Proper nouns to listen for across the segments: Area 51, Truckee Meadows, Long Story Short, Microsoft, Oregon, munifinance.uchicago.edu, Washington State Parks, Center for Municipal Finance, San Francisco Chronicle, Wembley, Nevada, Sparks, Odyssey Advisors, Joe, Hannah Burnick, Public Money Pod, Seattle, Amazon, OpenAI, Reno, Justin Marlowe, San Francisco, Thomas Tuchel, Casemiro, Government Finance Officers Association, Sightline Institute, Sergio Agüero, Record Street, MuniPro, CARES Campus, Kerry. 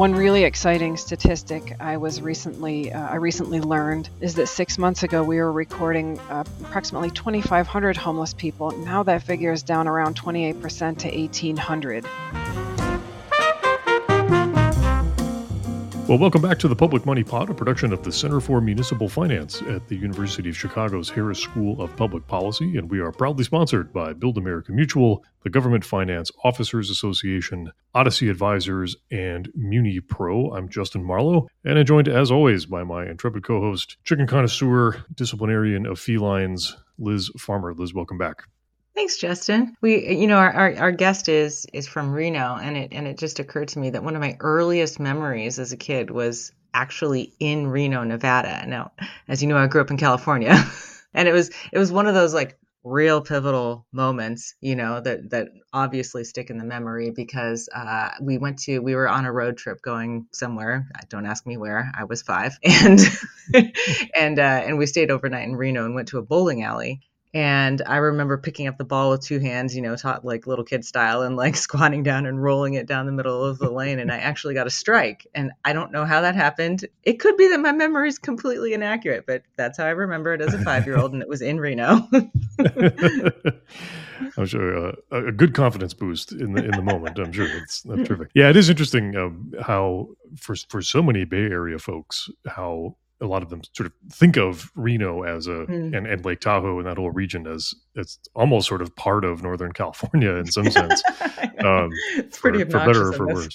One really exciting statistic I recently learned is that 6 months ago we were recording approximately 2,500 homeless people. Now that figure is down around 28% to 1,800. Well, welcome back to the Public Money Pod, a production of the Center for Municipal Finance at the University of Chicago's Harris School of Public Policy, and we are proudly sponsored by Build America Mutual, the Government Finance Officers Association, Odyssey Advisors, and MuniPro. I'm Justin Marlowe, and I'm joined, as always, by my intrepid co-host, chicken connoisseur, disciplinarian of felines, Liz Farmer. Liz, welcome back. Thanks, Justin. We, our guest is from Reno, and it just occurred to me that one of my earliest memories as a kid was actually in Reno, Nevada. Now, as you know, I grew up in California, and it was one of those like real pivotal moments, that obviously stick in the memory because we were on a road trip going somewhere. Don't ask me where. I was 5, and we stayed overnight in Reno and went to a bowling alley. And I remember picking up the ball with two hands, taught like little kid style and like squatting down and rolling it down the middle of the lane. And I actually got a strike. And I don't know how that happened. It could be that my memory is completely inaccurate, but that's how I remember it as a 5-year-old. And it was in Reno. I'm sure a good confidence boost in the moment. I'm sure that's terrific. Yeah, it is interesting how for so many Bay Area folks, how a lot of them sort of think of Reno as and Lake Tahoe and that whole region as it's almost sort of part of Northern California in some sense. It's pretty obnoxious, for better or for worse.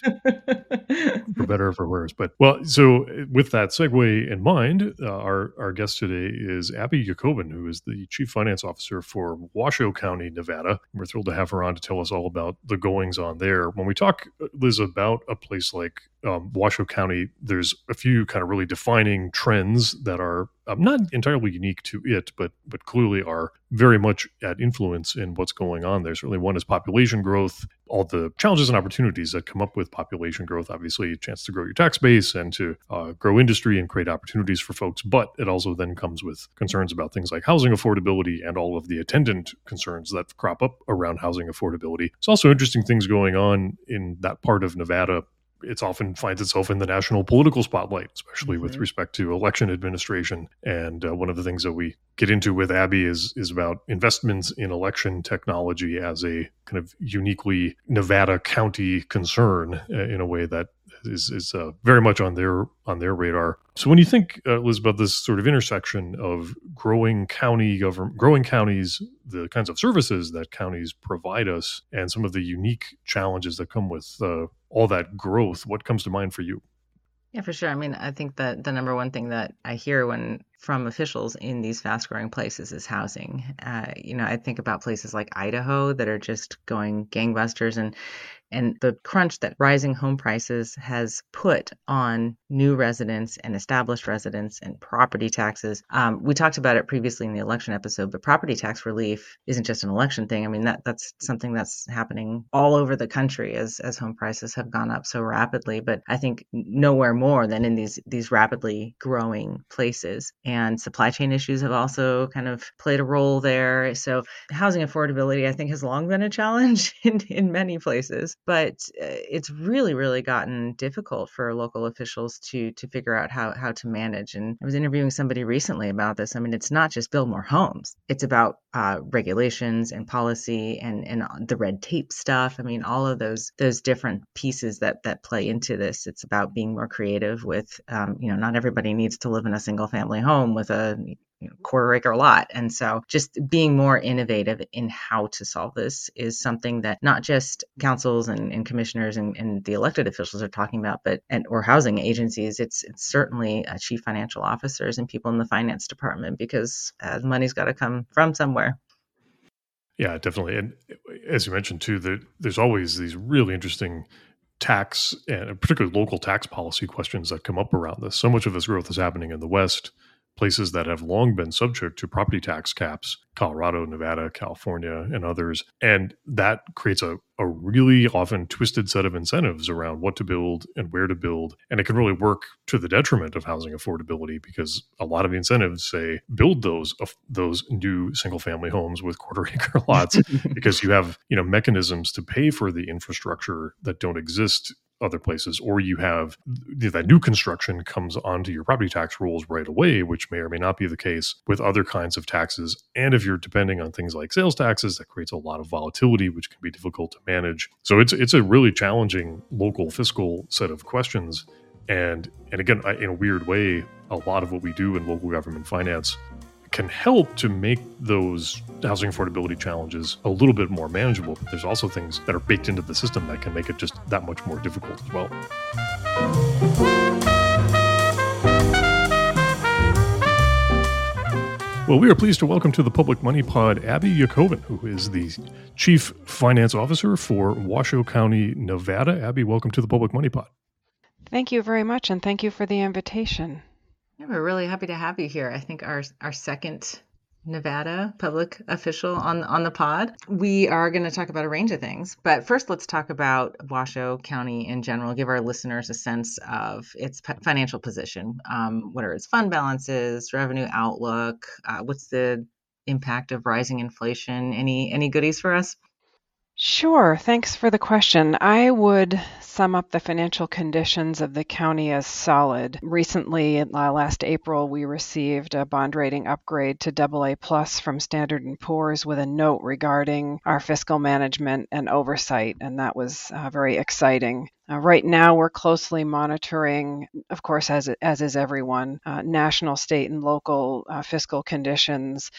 For better or for worse. But well, so with that segue in mind, our guest today is Abbe Yacoben, who is the Chief Finance Officer for Washoe County, Nevada. We're thrilled to have her on to tell us all about the goings on there. When we talk, Liz, about a place like Washoe County, there's a few kind of really defining trends that are not entirely unique to it, but clearly are very much at influence in what's going on there. Certainly one is population growth, all the challenges and opportunities that come up with population growth, obviously a chance to grow your tax base and to grow industry and create opportunities for folks. But it also then comes with concerns about things like housing affordability and all of the attendant concerns that crop up around housing affordability. It's also interesting things going on in that part of Nevada. It often finds itself in the national political spotlight, especially with respect to election administration. And one of the things that we get into with Abbe is about investments in election technology as a kind of uniquely Nevada county concern in a way that is very much on their radar. So when you think, Liz, about this sort of intersection of growing county government, growing counties, the kinds of services that counties provide us, and some of the unique challenges that come with all that growth, what comes to mind for you? Yeah, for sure. I mean, I think that the number one thing that I hear from officials in these fast-growing places is housing. I think about places like Idaho that are just going gangbusters, and the crunch that rising home prices has put on new residents and established residents and property taxes. We talked about it previously in the election episode, but property tax relief isn't just an election thing. I mean, that's something that's happening all over the country as home prices have gone up so rapidly. But I think nowhere more than in these rapidly growing places. And supply chain issues have also kind of played a role there. So housing affordability, I think, has long been a challenge in many places. But it's really, really gotten difficult for local officials to figure out how to manage. And I was interviewing somebody recently about this. I mean, it's not just build more homes. It's about regulations and policy and the red tape stuff. I mean, all of those different pieces that play into this. It's about being more creative with, not everybody needs to live in a single family home with a quarter-acre lot. And so just being more innovative in how to solve this is something that not just councils and commissioners and the elected officials are talking about, or housing agencies. It's certainly chief financial officers and people in the finance department, because money's got to come from somewhere. Yeah, definitely. And as you mentioned too, there's always these really interesting tax and particularly local tax policy questions that come up around this. So much of this growth is happening in the West, places that have long been subject to property tax caps, Colorado, Nevada, California, and others. And that creates a really often twisted set of incentives around what to build and where to build. And it can really work to the detriment of housing affordability, because a lot of the incentives say build those new single family homes with quarter-acre lots because you have mechanisms to pay for the infrastructure that don't exist other places, or you have that new construction comes onto your property tax rolls right away, which may or may not be the case with other kinds of taxes. And if you're depending on things like sales taxes, that creates a lot of volatility, which can be difficult to manage. So it's a really challenging local fiscal set of questions. And again, in a weird way, a lot of what we do in local government finance can help to make those housing affordability challenges a little bit more manageable. But there's also things that are baked into the system that can make it just that much more difficult as well. Well, we are pleased to welcome to the Public Money Pod, Abbe Yacoben, who is the Chief Finance Officer for Washoe County, Nevada. Abbe, welcome to the Public Money Pod. Thank you very much, and thank you for the invitation. Yeah, we're really happy to have you here. I think our second Nevada public official on the pod. We are going to talk about a range of things, but first let's talk about Washoe County in general, give our listeners a sense of its financial position. What are its fund balances, revenue outlook, what's the impact of rising inflation? Any goodies for us? Sure. Thanks for the question. I would sum up the financial conditions of the county as solid. Recently, last April, we received a bond rating upgrade to AA+ from Standard & Poor's with a note regarding our fiscal management and oversight, and that was very exciting. Right now, we're closely monitoring, of course, as is everyone, national, state, and local fiscal conditions.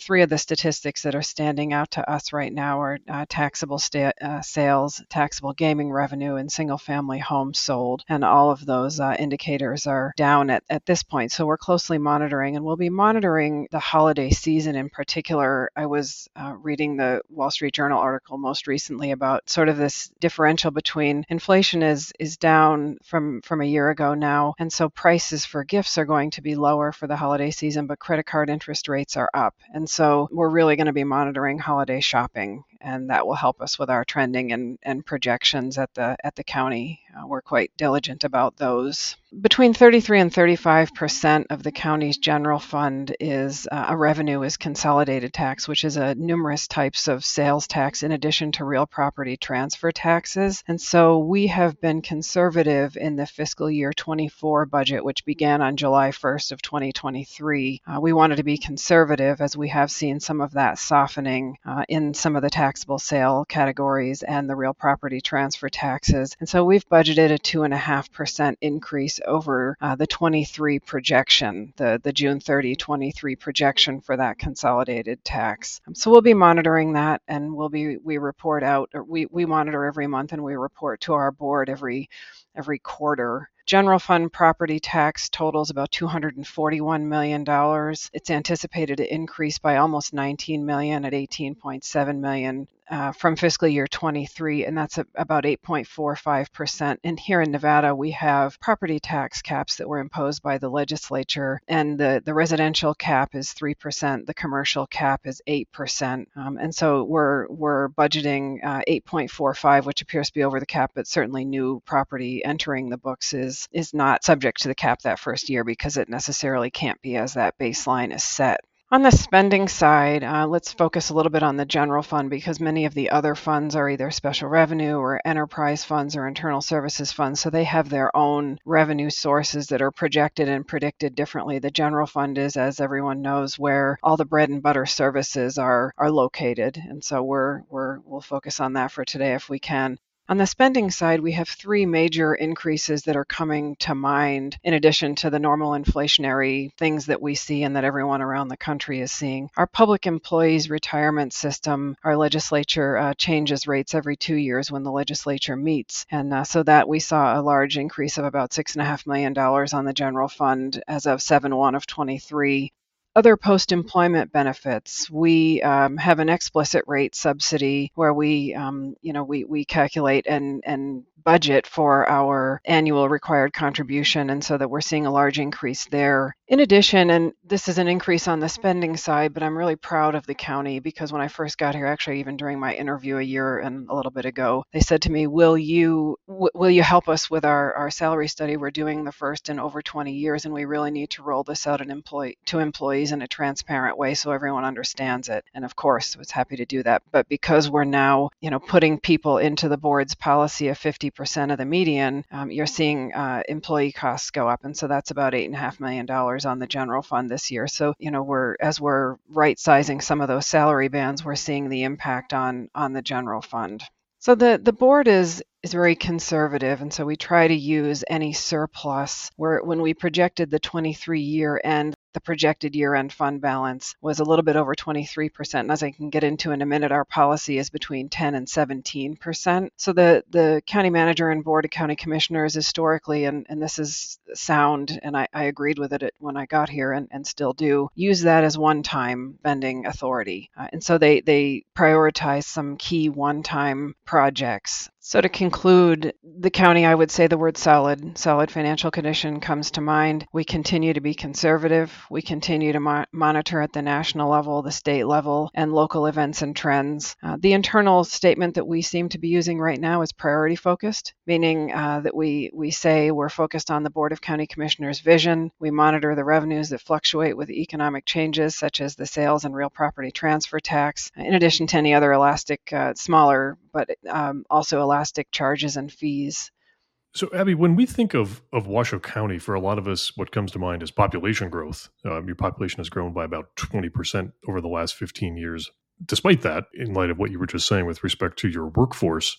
Three of the statistics that are standing out to us right now are taxable sales, taxable gaming revenue, and single-family homes sold. And all of those indicators are down at this point. So we're closely monitoring, and we'll be monitoring the holiday season in particular. I was reading the Wall Street Journal article most recently about sort of this differential between inflation is down from a year ago now. And so prices for gifts are going to be lower for the holiday season, but credit card interest rates are up. And so we're really going to be monitoring holiday shopping, and that will help us with our trending and projections at the county. We're quite diligent about those. Between 33 and 35% of the county's general fund is a revenue is consolidated tax, which is a numerous types of sales tax in addition to real property transfer taxes. And so we have been conservative in the fiscal year 24 budget, which began on July 1st of 2023. We wanted to be conservative as we have seen some of that softening in some of the taxable sale categories and the real property transfer taxes. And so we've budgeted a 2.5% increase over the 23 projection, the June 30, 23 projection for that consolidated tax. So we'll be monitoring that, and we report out, or we monitor every month, and we report to our board every quarter. General fund property tax totals about $241 million. It's anticipated to increase by almost $19 million at $18.7 million from fiscal year 23, and that's about 8.45%. And here in Nevada, we have property tax caps that were imposed by the legislature, and the residential cap is 3%, the commercial cap is 8%. And so we're budgeting 8.45, which appears to be over the cap, but certainly new property entering the books is not subject to the cap that first year because it necessarily can't be as that baseline is set. On the spending side, let's focus a little bit on the general fund because many of the other funds are either special revenue or enterprise funds or internal services funds, so they have their own revenue sources that are projected and predicted differently. The general fund is, as everyone knows, where all the bread and butter services are located, and so we'll focus on that for today if we can. On the spending side, we have three major increases that are coming to mind, in addition to the normal inflationary things that we see and that everyone around the country is seeing. Our public employees retirement system, our legislature changes rates every 2 years when the legislature meets. And so that we saw a large increase of about $6.5 million on the general fund as of 7/1 of 23. Other post-employment benefits, we have an explicit rate subsidy where we calculate and budget for our annual required contribution, and so that we're seeing a large increase there. In addition, and this is an increase on the spending side, but I'm really proud of the county because when I first got here, actually even during my interview a year and a little bit ago, they said to me, will you help us with our salary study? We're doing the first in over 20 years, and we really need to roll this out to employees in a transparent way so everyone understands it. And of course, I was happy to do that. But because we're now, putting people into the board's policy of 50% of the median, you're seeing employee costs go up. And so that's about $8.5 million on the general fund this year. So, we're right-sizing some of those salary bands, we're seeing the impact on the general fund. So the board is very conservative, and so we try to use any surplus. When we projected the 23 year end, the projected year-end fund balance was a little bit over 23%. And as I can get into in a minute, our policy is between 10 and 17%. So the county manager and board of county commissioners historically, and this is sound, and I agreed with it when I got here and still do, use that as one-time spending authority. And so they prioritize some key one-time projects. So to conclude, the county, I would say the word solid financial condition comes to mind. We continue to be conservative. We continue to monitor at the national level, the state level, and local events and trends. The internal statement that we seem to be using right now is priority focused, meaning that we say we're focused on the Board of County Commissioners' vision. We monitor the revenues that fluctuate with economic changes, such as the sales and real property transfer tax, in addition to any other elastic, smaller, but also elastic charges and fees. So, Abbe, when we think of Washoe County, for a lot of us, what comes to mind is population growth. Your population has grown by about 20% over the last 15 years. Despite that, in light of what you were just saying with respect to your workforce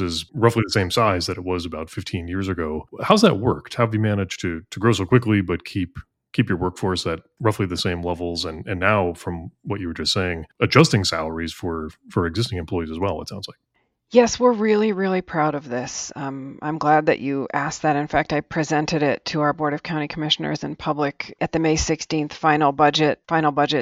is roughly the same size that it was about 15 years ago. How's that worked? How have you managed to grow so quickly but keep your workforce at roughly the same levels? And now, from what you were just saying, adjusting salaries for existing employees as well, it sounds like. Yes, we're really, really proud of this. I'm glad that you asked that. In fact, I presented it to our Board of County Commissioners in public at the May 16th final budget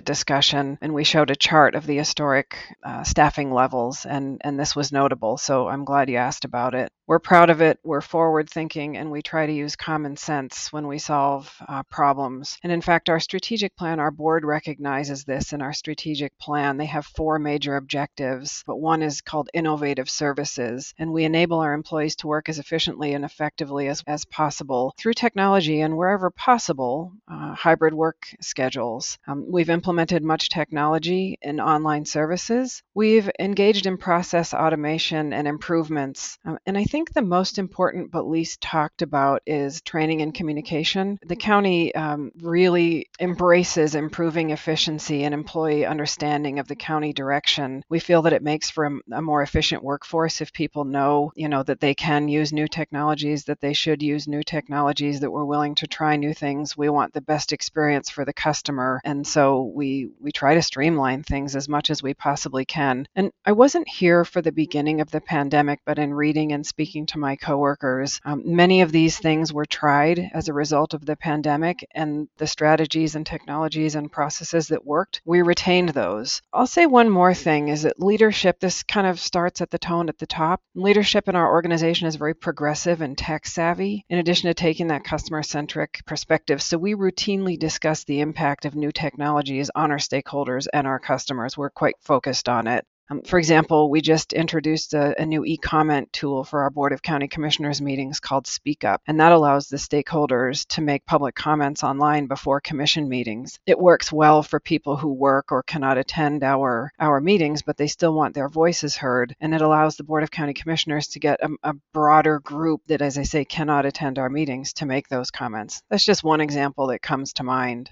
discussion, and we showed a chart of the historic staffing levels, and this was notable. So I'm glad you asked about it. We're proud of it, we're forward-thinking, and we try to use common sense when we solve problems. And in fact, our strategic plan, our board recognizes this in our strategic plan. They have four major objectives, but one is called innovative services, and we enable our employees to work as efficiently and effectively as possible through technology and, wherever possible, hybrid work schedules. We've implemented much technology in online services. We've engaged in process automation and improvements, and I think the most important but least talked about is training and communication. The county really embraces improving efficiency and employee understanding of the county direction. We feel that it makes for a more efficient workforce if people know, that they can use new technologies, that they should use new technologies, that we're willing to try new things. We want the best experience for the customer, and so we try to streamline things as much as we possibly can. And I wasn't here for the beginning of the pandemic, but in reading and speaking to my coworkers, many of these things were tried as a result of the pandemic, and the strategies and technologies and processes that worked, we retained those. I'll say one more thing is that leadership, this kind of starts at the tone at the top. Leadership in our organization is very progressive and tech savvy, in addition to taking that customer-centric perspective. So we routinely discuss the impact of new technologies on our stakeholders and our customers. We're quite focused on it. For example, we just introduced a new e-comment tool for our Board of County Commissioners meetings called Speak Up, and that allows the stakeholders to make public comments online before commission meetings. It works well for people who work or cannot attend our meetings, but they still want their voices heard, and it allows the Board of County Commissioners to get a broader group that, as I say, cannot attend our meetings to make those comments. That's just one example that comes to mind.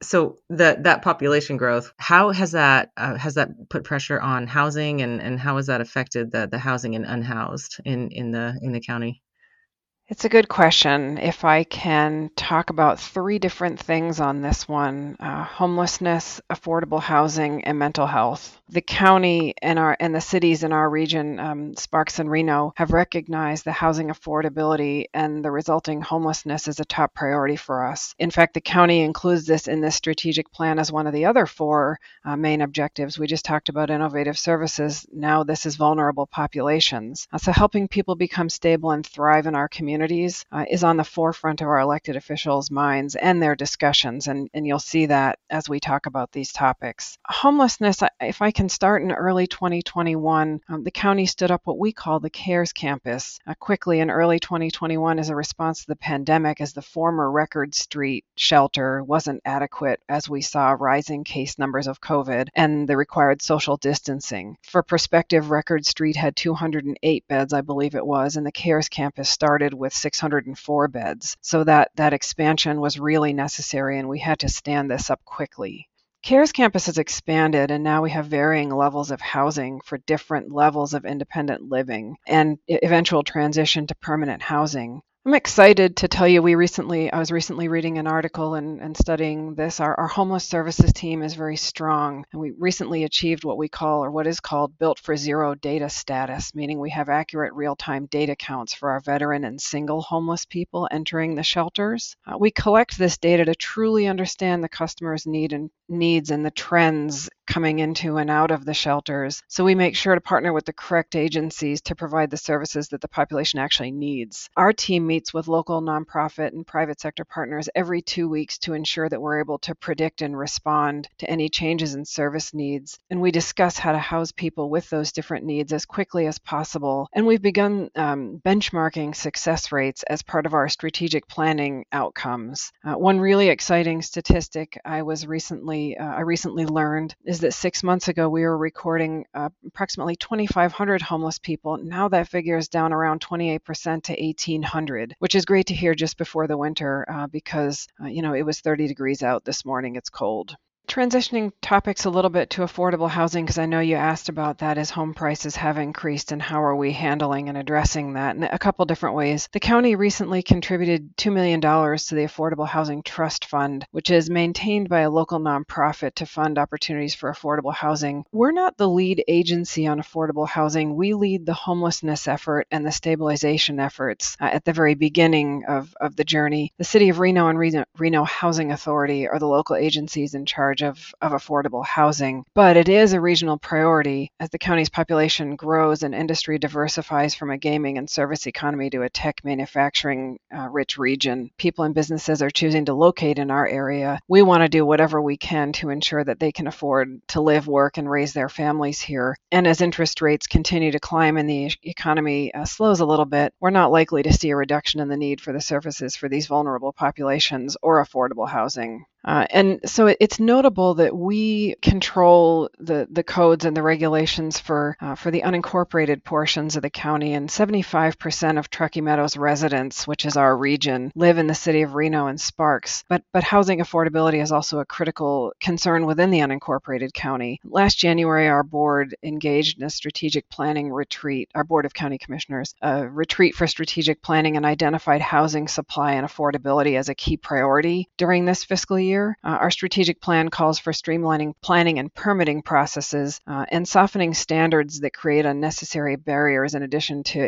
So that population growth, how has that put pressure on housing, and how has that affected the housing and unhoused in the county? It's a good question. If I can talk about three different things on this one, homelessness, affordable housing, and mental health. The county and the cities in our region, Sparks and Reno, have recognized the housing affordability and the resulting homelessness as a top priority for us. In fact, the county includes this in this strategic plan as one of the other four main objectives. We just talked about innovative services. Now this is vulnerable populations. So helping people become stable and thrive in our community communities is on the forefront of our elected officials' minds and their discussions. And you'll see that as we talk about these topics. Homelessness, if I can start in early 2021, the county stood up what we call the CARES Campus quickly in early 2021 as a response to the pandemic, as the former Record Street shelter wasn't adequate as we saw rising case numbers of COVID and the required social distancing. For perspective, Record Street had 208 beds, I believe it was, and the CARES Campus started with 604 beds. So that expansion was really necessary, and we had to stand this up quickly. CARES Campus has expanded, and now we have varying levels of housing for different levels of independent living and eventual transition to permanent housing. I'm excited to tell you I was recently reading an article and studying this. Our homeless services team is very strong, and we recently achieved what is called built for zero data status, meaning we have accurate real-time data counts for our veteran and single homeless people entering the shelters. We collect this data to truly understand the customer's needs and the trends coming into and out of the shelters, so we make sure to partner with the correct agencies to provide the services that the population actually needs. Our team meets with local nonprofit and private sector partners every 2 weeks to ensure that we're able to predict and respond to any changes in service needs, and we discuss how to house people with those different needs as quickly as possible. And we've begun benchmarking success rates as part of our strategic planning outcomes. One really exciting statistic I recently learned is that 6 months ago we were recording approximately 2,500 homeless people. Now that figure is down around 28% to 1,800, which is great to hear just before the winter because it was 30 degrees out this morning. It's cold. Transitioning topics a little bit to affordable housing, because I know you asked about that, as home prices have increased and how are we handling and addressing that in a couple different ways. The county recently contributed $2 million to the Affordable Housing Trust Fund, which is maintained by a local nonprofit to fund opportunities for affordable housing. We're not the lead agency on affordable housing. We lead the homelessness effort and the stabilization efforts at the very beginning of the journey. The City of Reno and Reno Housing Authority are the local agencies in charge of affordable housing, but it is a regional priority as the county's population grows and industry diversifies from a gaming and service economy to a tech manufacturing rich region. People and businesses are choosing to locate in our area. We want to do whatever we can to ensure that they can afford to live, work, and raise their families here. And as interest rates continue to climb and the economy slows a little bit, we're not likely to see a reduction in the need for the services for these vulnerable populations or affordable housing. And so it's notable that we control the codes and the regulations for the unincorporated portions of the county, and 75% of Truckee Meadows residents, which is our region, live in the City of Reno and Sparks. But housing affordability is also a critical concern within the unincorporated county. Last January, our board engaged in a strategic planning retreat, our Board of County Commissioners, a retreat for strategic planning, and identified housing supply and affordability as a key priority during this fiscal year. Our strategic plan calls for streamlining planning and permitting processes and softening standards that create unnecessary barriers, in addition to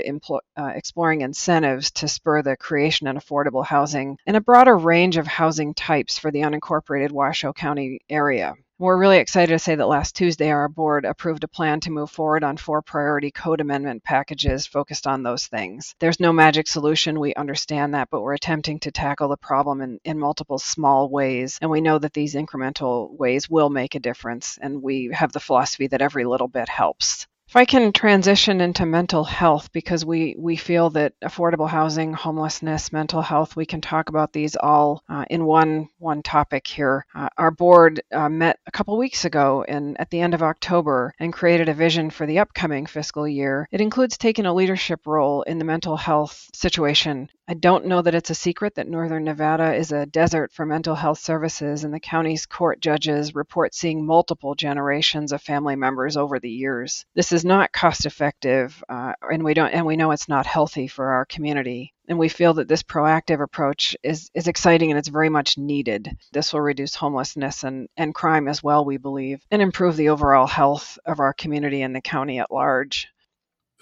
exploring incentives to spur the creation of affordable housing and a broader range of housing types for the unincorporated Washoe County area. We're really excited to say that last Tuesday, our board approved a plan to move forward on 4 priority code amendment packages focused on those things. There's no magic solution. We understand that, but we're attempting to tackle the problem in multiple small ways. And we know that these incremental ways will make a difference. And we have the philosophy that every little bit helps. If I can transition into mental health, because we feel that affordable housing, homelessness, mental health, we can talk about these all in one topic here. Our board met a couple weeks ago at the end of October and created a vision for the upcoming fiscal year. It includes taking a leadership role in the mental health situation. I don't know that it's a secret that Northern Nevada is a desert for mental health services, and the county's court judges report seeing multiple generations of family members over the years. This is not cost effective, and we know it's not healthy for our community. And we feel that this proactive approach is exciting, and it's very much needed. This will reduce homelessness and crime as well, we believe, and improve the overall health of our community and the county at large.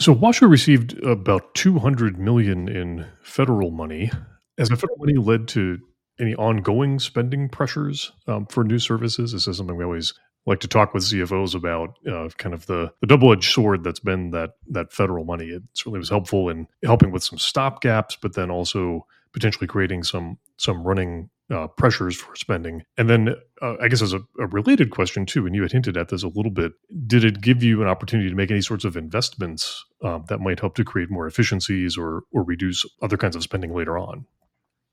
So Washoe received about $200 million in federal money. Has the federal money led to any ongoing spending pressures for new services? This is something we always like to talk with CFOs about kind of the double-edged sword that's been that federal money. It certainly was helpful in helping with some stopgaps, but then also potentially creating some running pressures for spending. And then I guess as a related question too, and you had hinted at this a little bit, did it give you an opportunity to make any sorts of investments that might help to create more efficiencies or reduce other kinds of spending later on?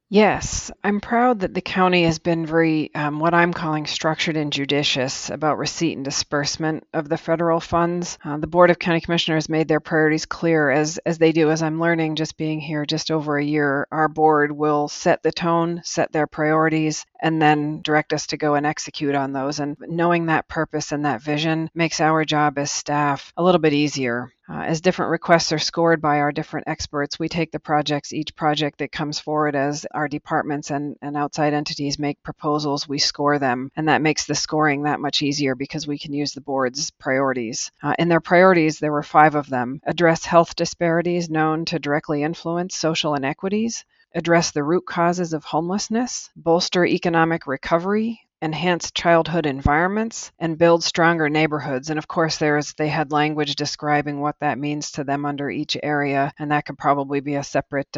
Yes, I'm proud that the county has been very, what I'm calling structured and judicious about receipt and disbursement of the federal funds. The Board of County Commissioners made their priorities clear as they do. As I'm learning, just being here just over a year, our board will set the tone, set their priorities, and then direct us to go and execute on those. And knowing that purpose and that vision makes our job as staff a little bit easier. As different requests are scored by our different experts, we take the projects, each project that comes forward as our departments and outside entities make proposals, we score them. And that makes the scoring that much easier because we can use the board's priorities. In their priorities, there were 5 of them. Address health disparities known to directly influence social inequities. Address the root causes of homelessness. Bolster economic recovery. Enhance childhood environments, and build stronger neighborhoods. And of course, they had language describing what that means to them under each area, and that could probably be a separate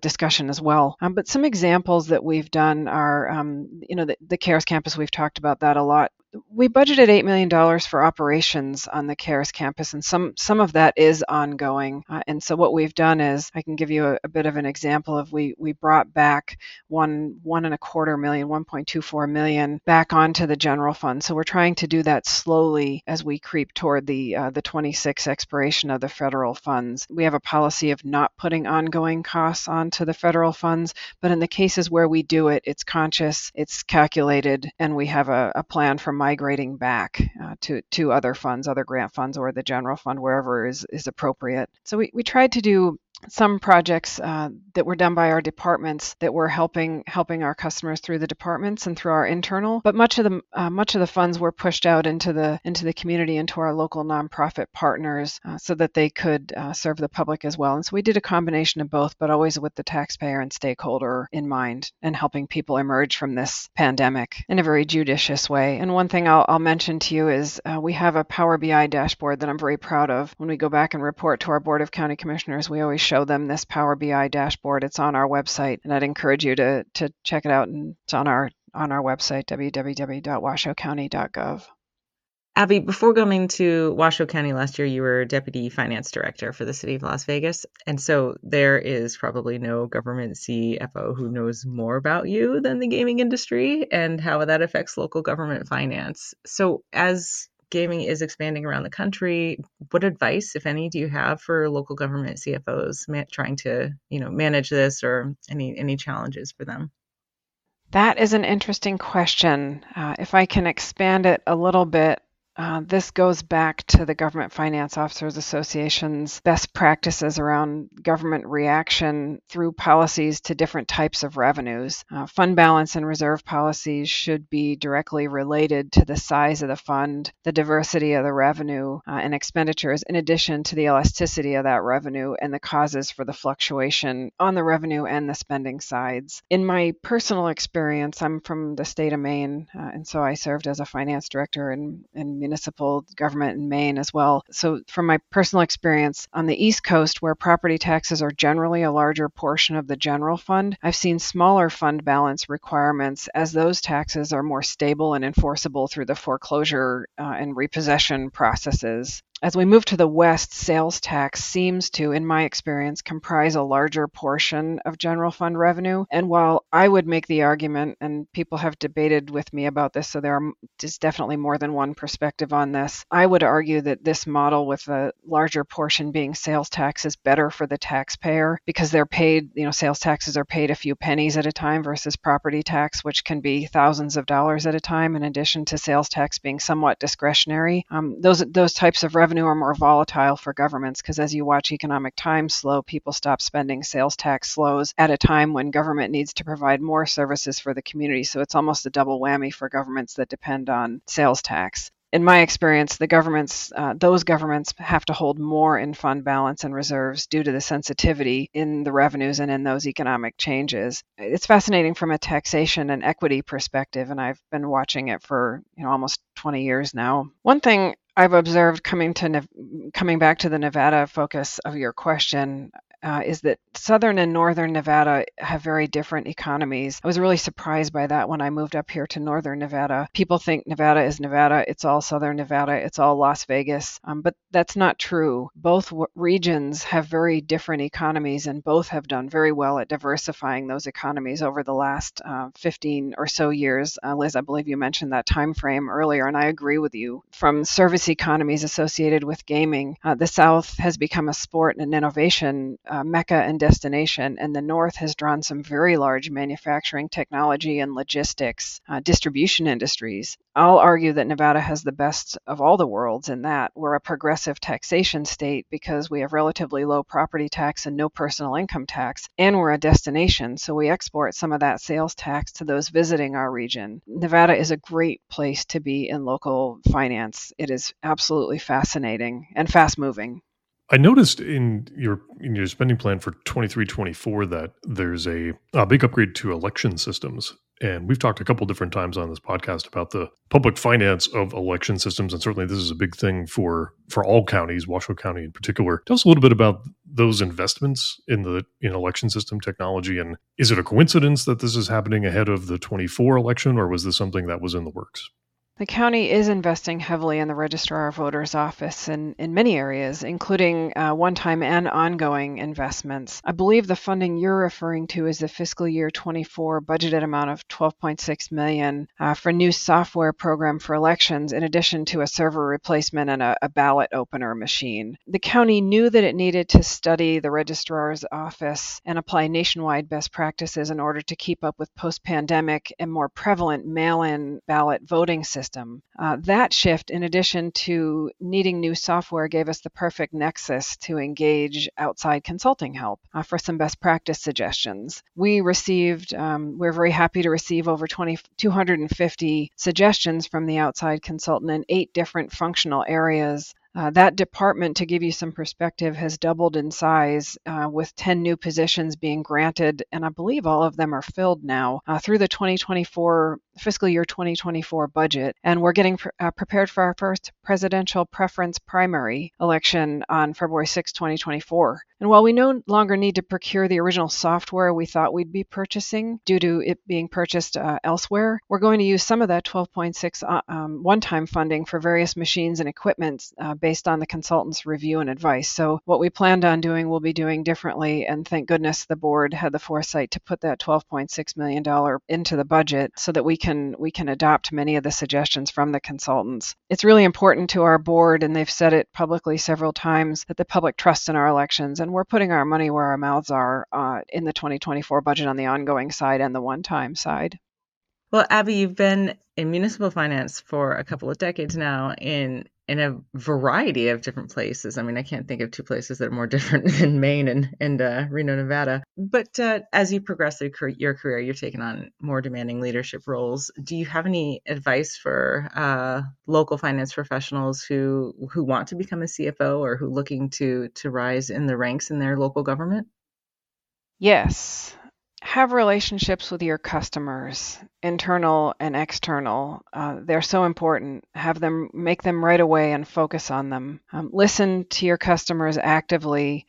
discussion as well. But some examples that we've done are, the CARES Campus, we've talked about that a lot. We budgeted $8 million for operations on the CARES Campus, and some of that is ongoing. And so what we've done is, I can give you a bit of an example of we brought back $1.24 million back onto the general fund. So we're trying to do that slowly as we creep toward the 26 expiration of the federal funds. We have a policy of not putting ongoing costs onto the federal funds, but in the cases where we do it, it's conscious, it's calculated, and we have a plan for migrating back to other funds, other grant funds, or the general fund, wherever is appropriate. So we tried to do some projects that were done by our departments that were helping our customers through the departments and through our internal, but much of the funds were pushed out into the community, into our local nonprofit partners, so that they could serve the public as well. And so we did a combination of both, but always with the taxpayer and stakeholder in mind, and helping people emerge from this pandemic in a very judicious way. And one thing I'll mention to you is we have a Power BI dashboard that I'm very proud of. When we go back and report to our Board of County Commissioners, we always show them this Power BI dashboard. It's on our website, and I'd encourage you to check it out. And it's on our website, www.washoecounty.gov. Abbe, before coming to Washoe County last year, you were Deputy Finance Director for the City of Las Vegas. And so there is probably no government CFO who knows more about you than the gaming industry and how that affects local government finance. So as gaming is expanding around the country, what advice, if any, do you have for local government CFOs trying to, manage this, or any challenges for them? That is an interesting question. If I can expand it a little bit, this goes back to the Government Finance Officers Association's best practices around government reaction through policies to different types of revenues. Fund balance and reserve policies should be directly related to the size of the fund, the diversity of the revenue and expenditures, in addition to the elasticity of that revenue and the causes for the fluctuation on the revenue and the spending sides. In my personal experience, I'm from the state of Maine, and so I served as a finance director in municipal government in Maine as well. So from my personal experience on the East Coast, where property taxes are generally a larger portion of the general fund, I've seen smaller fund balance requirements as those taxes are more stable and enforceable through the foreclosure and repossession processes. As we move to the West, sales tax seems to, in my experience, comprise a larger portion of general fund revenue. And while I would make the argument, and people have debated with me about this, so there's definitely more than one perspective on this, I would argue that this model with a larger portion being sales tax is better for the taxpayer because they're paid, sales taxes are paid a few pennies at a time versus property tax, which can be thousands of dollars at a time, in addition to sales tax being somewhat discretionary. Those types of revenue are more volatile for governments because as you watch economic times slow, people stop spending, sales tax slows at a time when government needs to provide more services for the community. So it's almost a double whammy for governments that depend on sales tax. in my experience, the governments, those governments have to hold more in fund balance and reserves due to the sensitivity in the revenues and in those economic changes. It's fascinating from a taxation and equity perspective, and I've been watching it for almost 20 years now. One thing I've observed coming back to the Nevada focus of your question is that Southern and Northern Nevada have very different economies. I was really surprised by that when I moved up here to Northern Nevada. People think Nevada is Nevada. It's all Southern Nevada. It's all Las Vegas. But that's not true. Both regions have very different economies, and both have done very well at diversifying those economies over the last 15 or so years. Liz, I believe you mentioned that time frame earlier, and I agree with you. From service economies associated with gaming, the South has become a sport and an innovation mecca and destination, and the North has drawn some very large manufacturing, technology, and logistics distribution industries. I'll argue that Nevada has the best of all the worlds in that we're a progressive taxation state because we have relatively low property tax and no personal income tax, and we're a destination, so we export some of that sales tax to those visiting our region. Nevada is a great place to be in local finance. It is absolutely fascinating and fast-moving. I noticed in your spending plan for 23-24 that there's a big upgrade to election systems. And we've talked a couple different times on this podcast about the public finance of election systems. And certainly this is a big thing for all counties, Washoe County in particular. Tell us a little bit about those investments in the election system technology. And is it a coincidence that this is happening ahead of the 24 election, or was this something that was in the works? The county is investing heavily in the Registrar of Voters Office in many areas, including one-time and ongoing investments. I believe the funding you're referring to is the fiscal year 24 budgeted amount of $12.6 million for a new software program for elections, in addition to a server replacement and a ballot opener machine. The county knew that it needed to study the Registrar's Office and apply nationwide best practices in order to keep up with post-pandemic and more prevalent mail-in ballot voting systems. That shift, in addition to needing new software, gave us the perfect nexus to engage outside consulting help for some best practice suggestions. We're very happy to receive over 250 suggestions from the outside consultant in 8 different functional areas. That department, to give you some perspective, has doubled in size with 10 new positions being granted, and I believe all of them are filled now through the fiscal year 2024 budget. And we're getting prepared for our first presidential preference primary election on February 6, 2024. And while we no longer need to procure the original software we thought we'd be purchasing due to it being purchased elsewhere, we're going to use some of that $12.6 one-time funding for various machines and equipment based on the consultant's review and advice. So what we planned on doing, we'll be doing differently. And thank goodness the board had the foresight to put that $12.6 million into the budget so that we can adopt many of the suggestions from the consultants. It's really important to our board, and they've said it publicly several times, that the public trusts in our elections. And we're putting our money where our mouths are in the 2024 budget on the ongoing side and the one-time side. Well, Abbe, you've been in municipal finance for a couple of decades now in a variety of different places. I mean, I can't think of two places that are more different than Maine and Reno, Nevada. But as you progress through your career, you've taken on more demanding leadership roles. Do you have any advice for local finance professionals who want to become a CFO or who looking to rise in the ranks in their local government? Yes. Have relationships with your customers, internal and external. They're so important. Make them right away and focus on them. Listen to your customers actively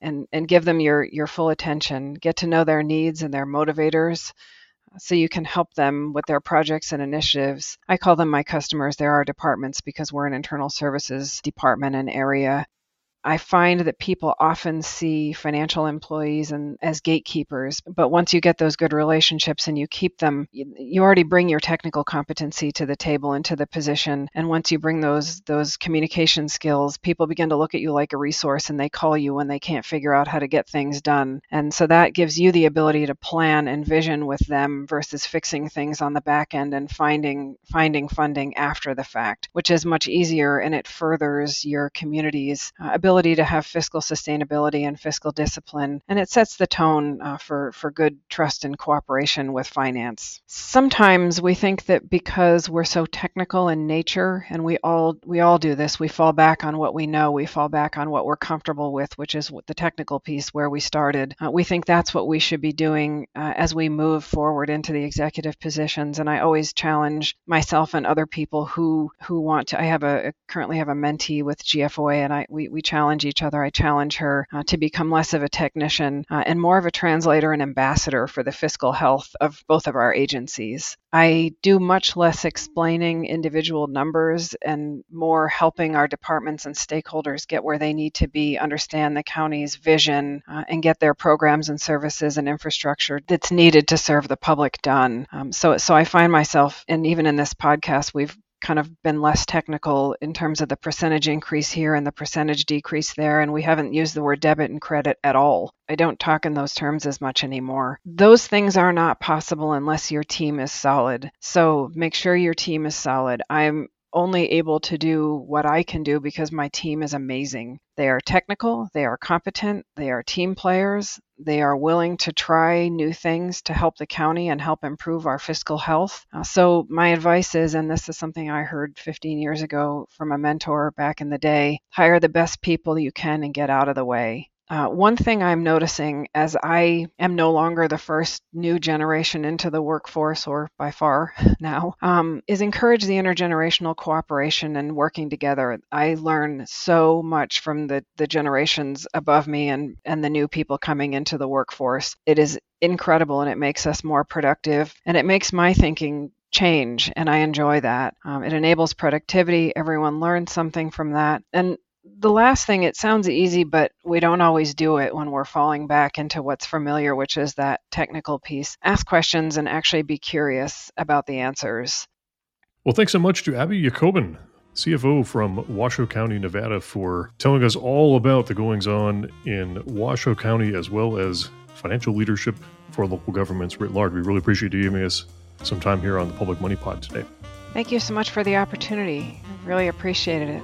and give them your full attention. Get to know their needs and their motivators so you can help them with their projects and initiatives. I call them my customers. They're our departments because we're an internal services department and area. I find that people often see financial employees as gatekeepers, but once you get those good relationships and you keep them, you already bring your technical competency to the table and to the position. And once you bring those communication skills, people begin to look at you like a resource, and they call you when they can't figure out how to get things done. And so that gives you the ability to plan and vision with them versus fixing things on the back end and finding funding after the fact, which is much easier, and it furthers your community's ability ability to have fiscal sustainability and fiscal discipline, and it sets the tone for good trust and cooperation with finance. Sometimes we think that because we're so technical in nature, and we all do this, we fall back on what we know, we fall back on what we're comfortable with, which is the technical piece where we started. We think that's what we should be doing as we move forward into the executive positions, and I always challenge myself and other people who want to. I currently have a mentee with GFOA, and we challenge each other. I challenge her to become less of a technician and more of a translator and ambassador for the fiscal health of both of our agencies. I do much less explaining individual numbers and more helping our departments and stakeholders get where they need to be, understand the county's vision, and get their programs and services and infrastructure that's needed to serve the public done. So I find myself, and even in this podcast, we've kind of been less technical in terms of the percentage increase here and the percentage decrease there, and we haven't used the word debit and credit at all. I don't talk in those terms as much anymore. Those things are not possible unless your team is solid. So make sure your team is solid. I'm only able to do what I can do because my team is amazing. They are technical, they are competent, they are team players, they are willing to try new things to help the county and help improve our fiscal health. So my advice is, and this is something I heard 15 years ago from a mentor back in the day, hire the best people you can and get out of the way. One thing I'm noticing as I am no longer the first new generation into the workforce, or by far now, is encourage the intergenerational cooperation and working together. I learn so much from the generations above me and the new people coming into the workforce. It is incredible, and it makes us more productive, and it makes my thinking change, and I enjoy that. It enables productivity. Everyone learns something from that. And the last thing, it sounds easy, but we don't always do it when we're falling back into what's familiar, which is that technical piece. Ask questions and actually be curious about the answers. Well, thanks so much to Abbe Yacoben, CFO from Washoe County, Nevada, for telling us all about the goings-on in Washoe County, as well as financial leadership for local governments writ large. We really appreciate you giving us some time here on the Public Money Pod today. Thank you so much for the opportunity. I really appreciated it.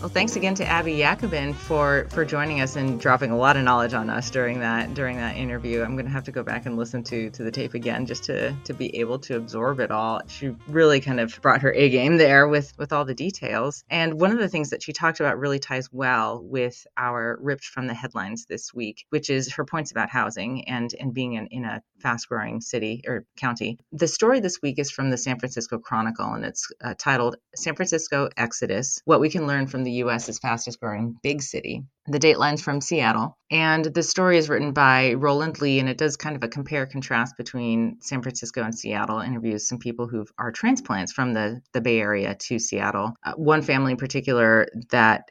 Well, thanks again to Abbe Yacoben for joining us and dropping a lot of knowledge on us during that interview. I'm going to have to go back and listen to the tape again just to be able to absorb it all. She really kind of brought her A game there with all the details. And one of the things that she talked about really ties well with our ripped from the headlines this week, which is her points about housing and being in a fast-growing city or county. The story this week is from the San Francisco Chronicle, and it's titled San Francisco Exodus, What We Can Learn from the U.S.'s fastest-growing big city. The dateline's from Seattle, and the story is written by Roland Lee, and it does kind of a compare-contrast between San Francisco and Seattle. Interviews some people who are transplants from the Bay Area to Seattle. One family in particular that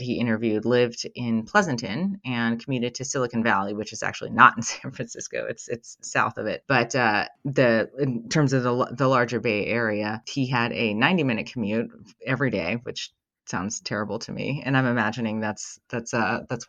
he interviewed lived in Pleasanton and commuted to Silicon Valley, which is actually not in San Francisco. It's south of it. But in terms of the larger Bay Area, he had a 90-minute commute every day, which sounds terrible to me. And I'm imagining that's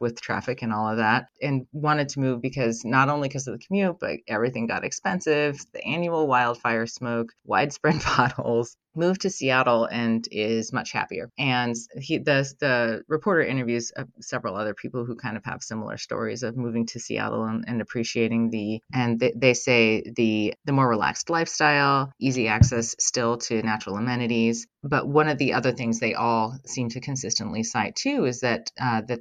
with traffic and all of that, and wanted to move because not only because of the commute, but everything got expensive, the annual wildfire smoke, widespread potholes, moved to Seattle and is much happier. And the reporter interviews several other people who kind of have similar stories of moving to Seattle and appreciating they say the more relaxed lifestyle, easy access still to natural amenities. But one of the other things they all seem to consistently cite too is that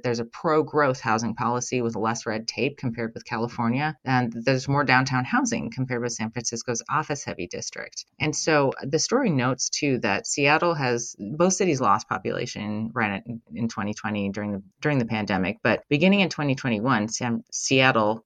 there's a pro-growth housing policy with less red tape compared with California, and there's more downtown housing compared with San Francisco's office-heavy district. And so the story notes too that Seattle has both cities lost population right in 2020 during the pandemic, but beginning in 2021, Seattle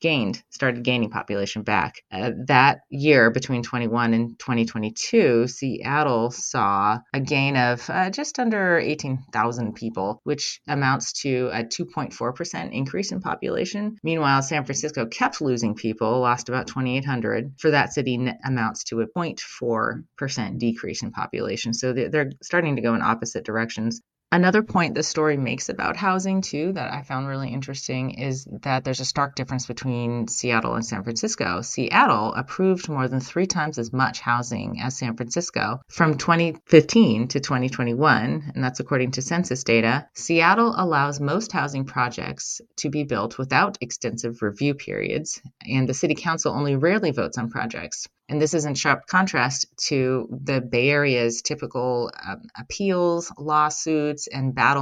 started gaining population back. That year between 21 and 2022, Seattle saw a gain of just under 18,000 people, which amounts to a 2.4% increase in population. Meanwhile, San Francisco kept losing people, lost about 2,800. For that city, amounts to a 0.4% decrease in population. So they're starting to go in opposite directions. Another point the story makes about housing, too, that I found really interesting is that there's a stark difference between Seattle and San Francisco. Seattle approved more than 3 times as much housing as San Francisco from 2015 to 2021, and that's according to census data. Seattle allows most housing projects to be built without extensive review periods, and the city council only rarely votes on projects. And this is in sharp contrast to the Bay Area's typical appeals, lawsuits, and ballot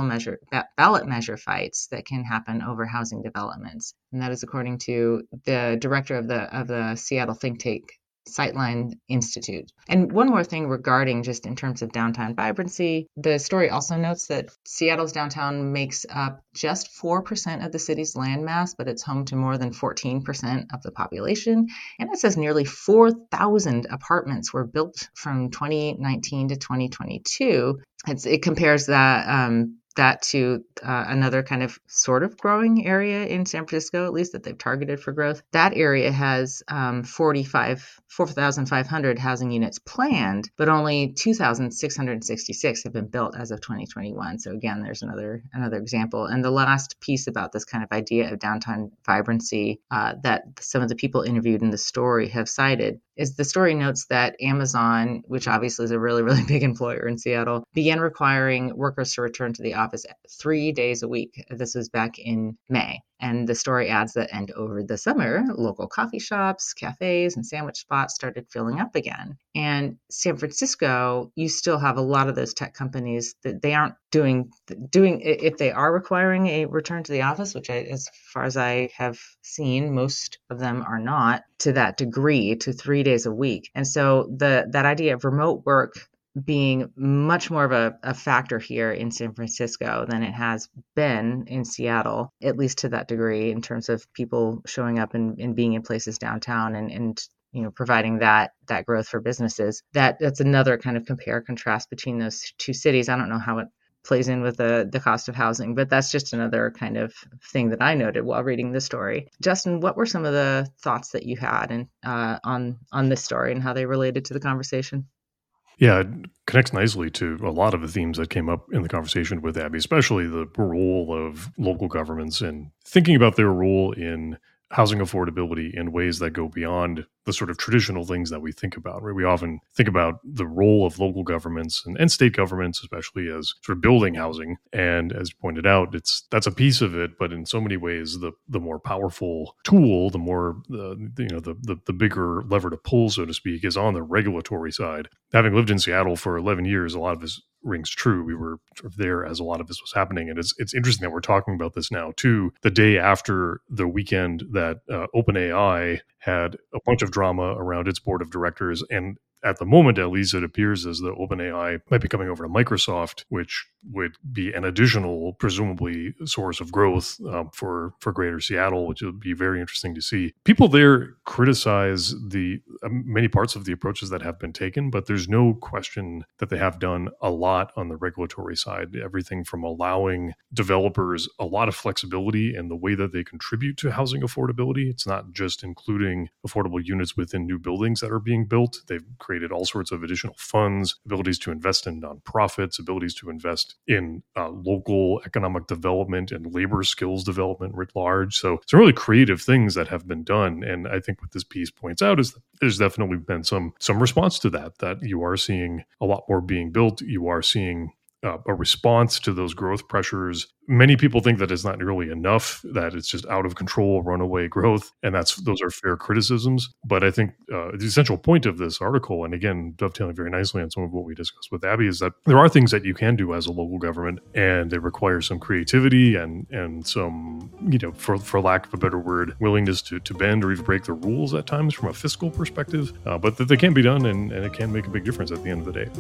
measure fights that can happen over housing developments. And that is according to the director of the Seattle think tank, Sightline Institute. And one more thing regarding just in terms of downtown vibrancy, the story also notes that Seattle's downtown makes up just 4% of the city's landmass, but it's home to more than 14% of the population. And it says nearly 4,000 apartments were built from 2019 to 2022. It compares that to another kind of sort of growing area in San Francisco, at least that they've targeted for growth. That area has 4,500 housing units planned, but only 2,666 have been built as of 2021. So again, there's another example. And the last piece about this kind of idea of downtown vibrancy that some of the people interviewed in the story have cited is the story notes that Amazon, which obviously is a really, really big employer in Seattle, began requiring workers to return to the office 3 days a week. This was back in May. And the story adds that, and over the summer, local coffee shops, cafes, and sandwich spots started filling up again. And San Francisco, you still have a lot of those tech companies that they aren't doing if they are requiring a return to the office, which as far as I have seen, most of them are not to that degree, to 3 days a week. And so that idea of remote work being much more of a factor here in San Francisco than it has been in Seattle, at least to that degree, in terms of people showing up and being in places downtown and you know, providing that growth for businesses. That's another kind of compare contrast between those two cities. I don't know how it plays in with the cost of housing, but that's just another kind of thing that I noted while reading the story. Justin, what were some of the thoughts that you had on this story and how they related to the conversation? Yeah, it connects nicely to a lot of the themes that came up in the conversation with Abbe, especially the role of local governments and thinking about their role in housing affordability in ways that go beyond the sort of traditional things that we think about, right? We often think about the role of local governments and state governments, especially as sort of building housing. And as pointed out, that's a piece of it, but in so many ways, the more powerful tool, the more the bigger lever to pull, so to speak, is on the regulatory side. Having lived in Seattle for 11 years, a lot of this rings true. We were sort of there as a lot of this was happening. And it's interesting that we're talking about this now, too, the day after the weekend that OpenAI had a bunch of drama around its board of directors. And at the moment, at least, it appears as though OpenAI might be coming over to Microsoft, which would be an additional, presumably, source of growth for Greater Seattle, which would be very interesting to see. People there criticize the many parts of the approaches that have been taken, but there's no question that they have done a lot on the regulatory side. Everything from allowing developers a lot of flexibility in the way that they contribute to housing affordability. It's not just including affordable units within new buildings that are being built. They've created all sorts of additional funds, abilities to invest in nonprofits, abilities to invest in local economic development and labor skills development writ large. So some really creative things that have been done. And I think what this piece points out is that there's definitely been some response to that you are seeing a lot more being built. You are seeing a response to those growth pressures. Many people think that it's not really enough, that it's just out of control, runaway growth, and those are fair criticisms. But I think the essential point of this article, and again, dovetailing very nicely on some of what we discussed with Abbe, is that there are things that you can do as a local government, and they require some creativity and some, for lack of a better word, willingness to bend or even break the rules at times from a fiscal perspective, but that they can be done, and it can make a big difference at the end of the day.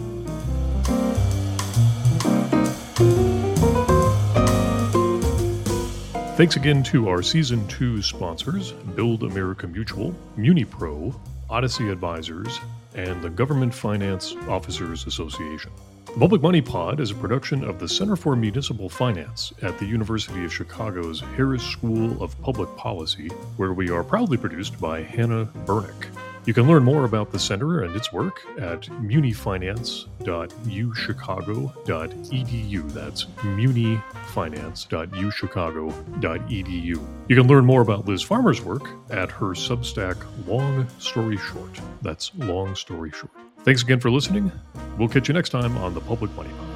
Thanks again to our Season 2 sponsors, Build America Mutual, MuniPro, Odyssey Advisors, and the Government Finance Officers Association. The Public Money Pod is a production of the Center for Municipal Finance at the University of Chicago's Harris School of Public Policy, where we are proudly produced by Hannah Burnick. You can learn more about the center and its work at munifinance.uchicago.edu. That's munifinance.uchicago.edu. You can learn more about Liz Farmer's work at her Substack, Long Story Short. That's Long Story Short. Thanks again for listening. We'll catch you next time on the Public Money Pod.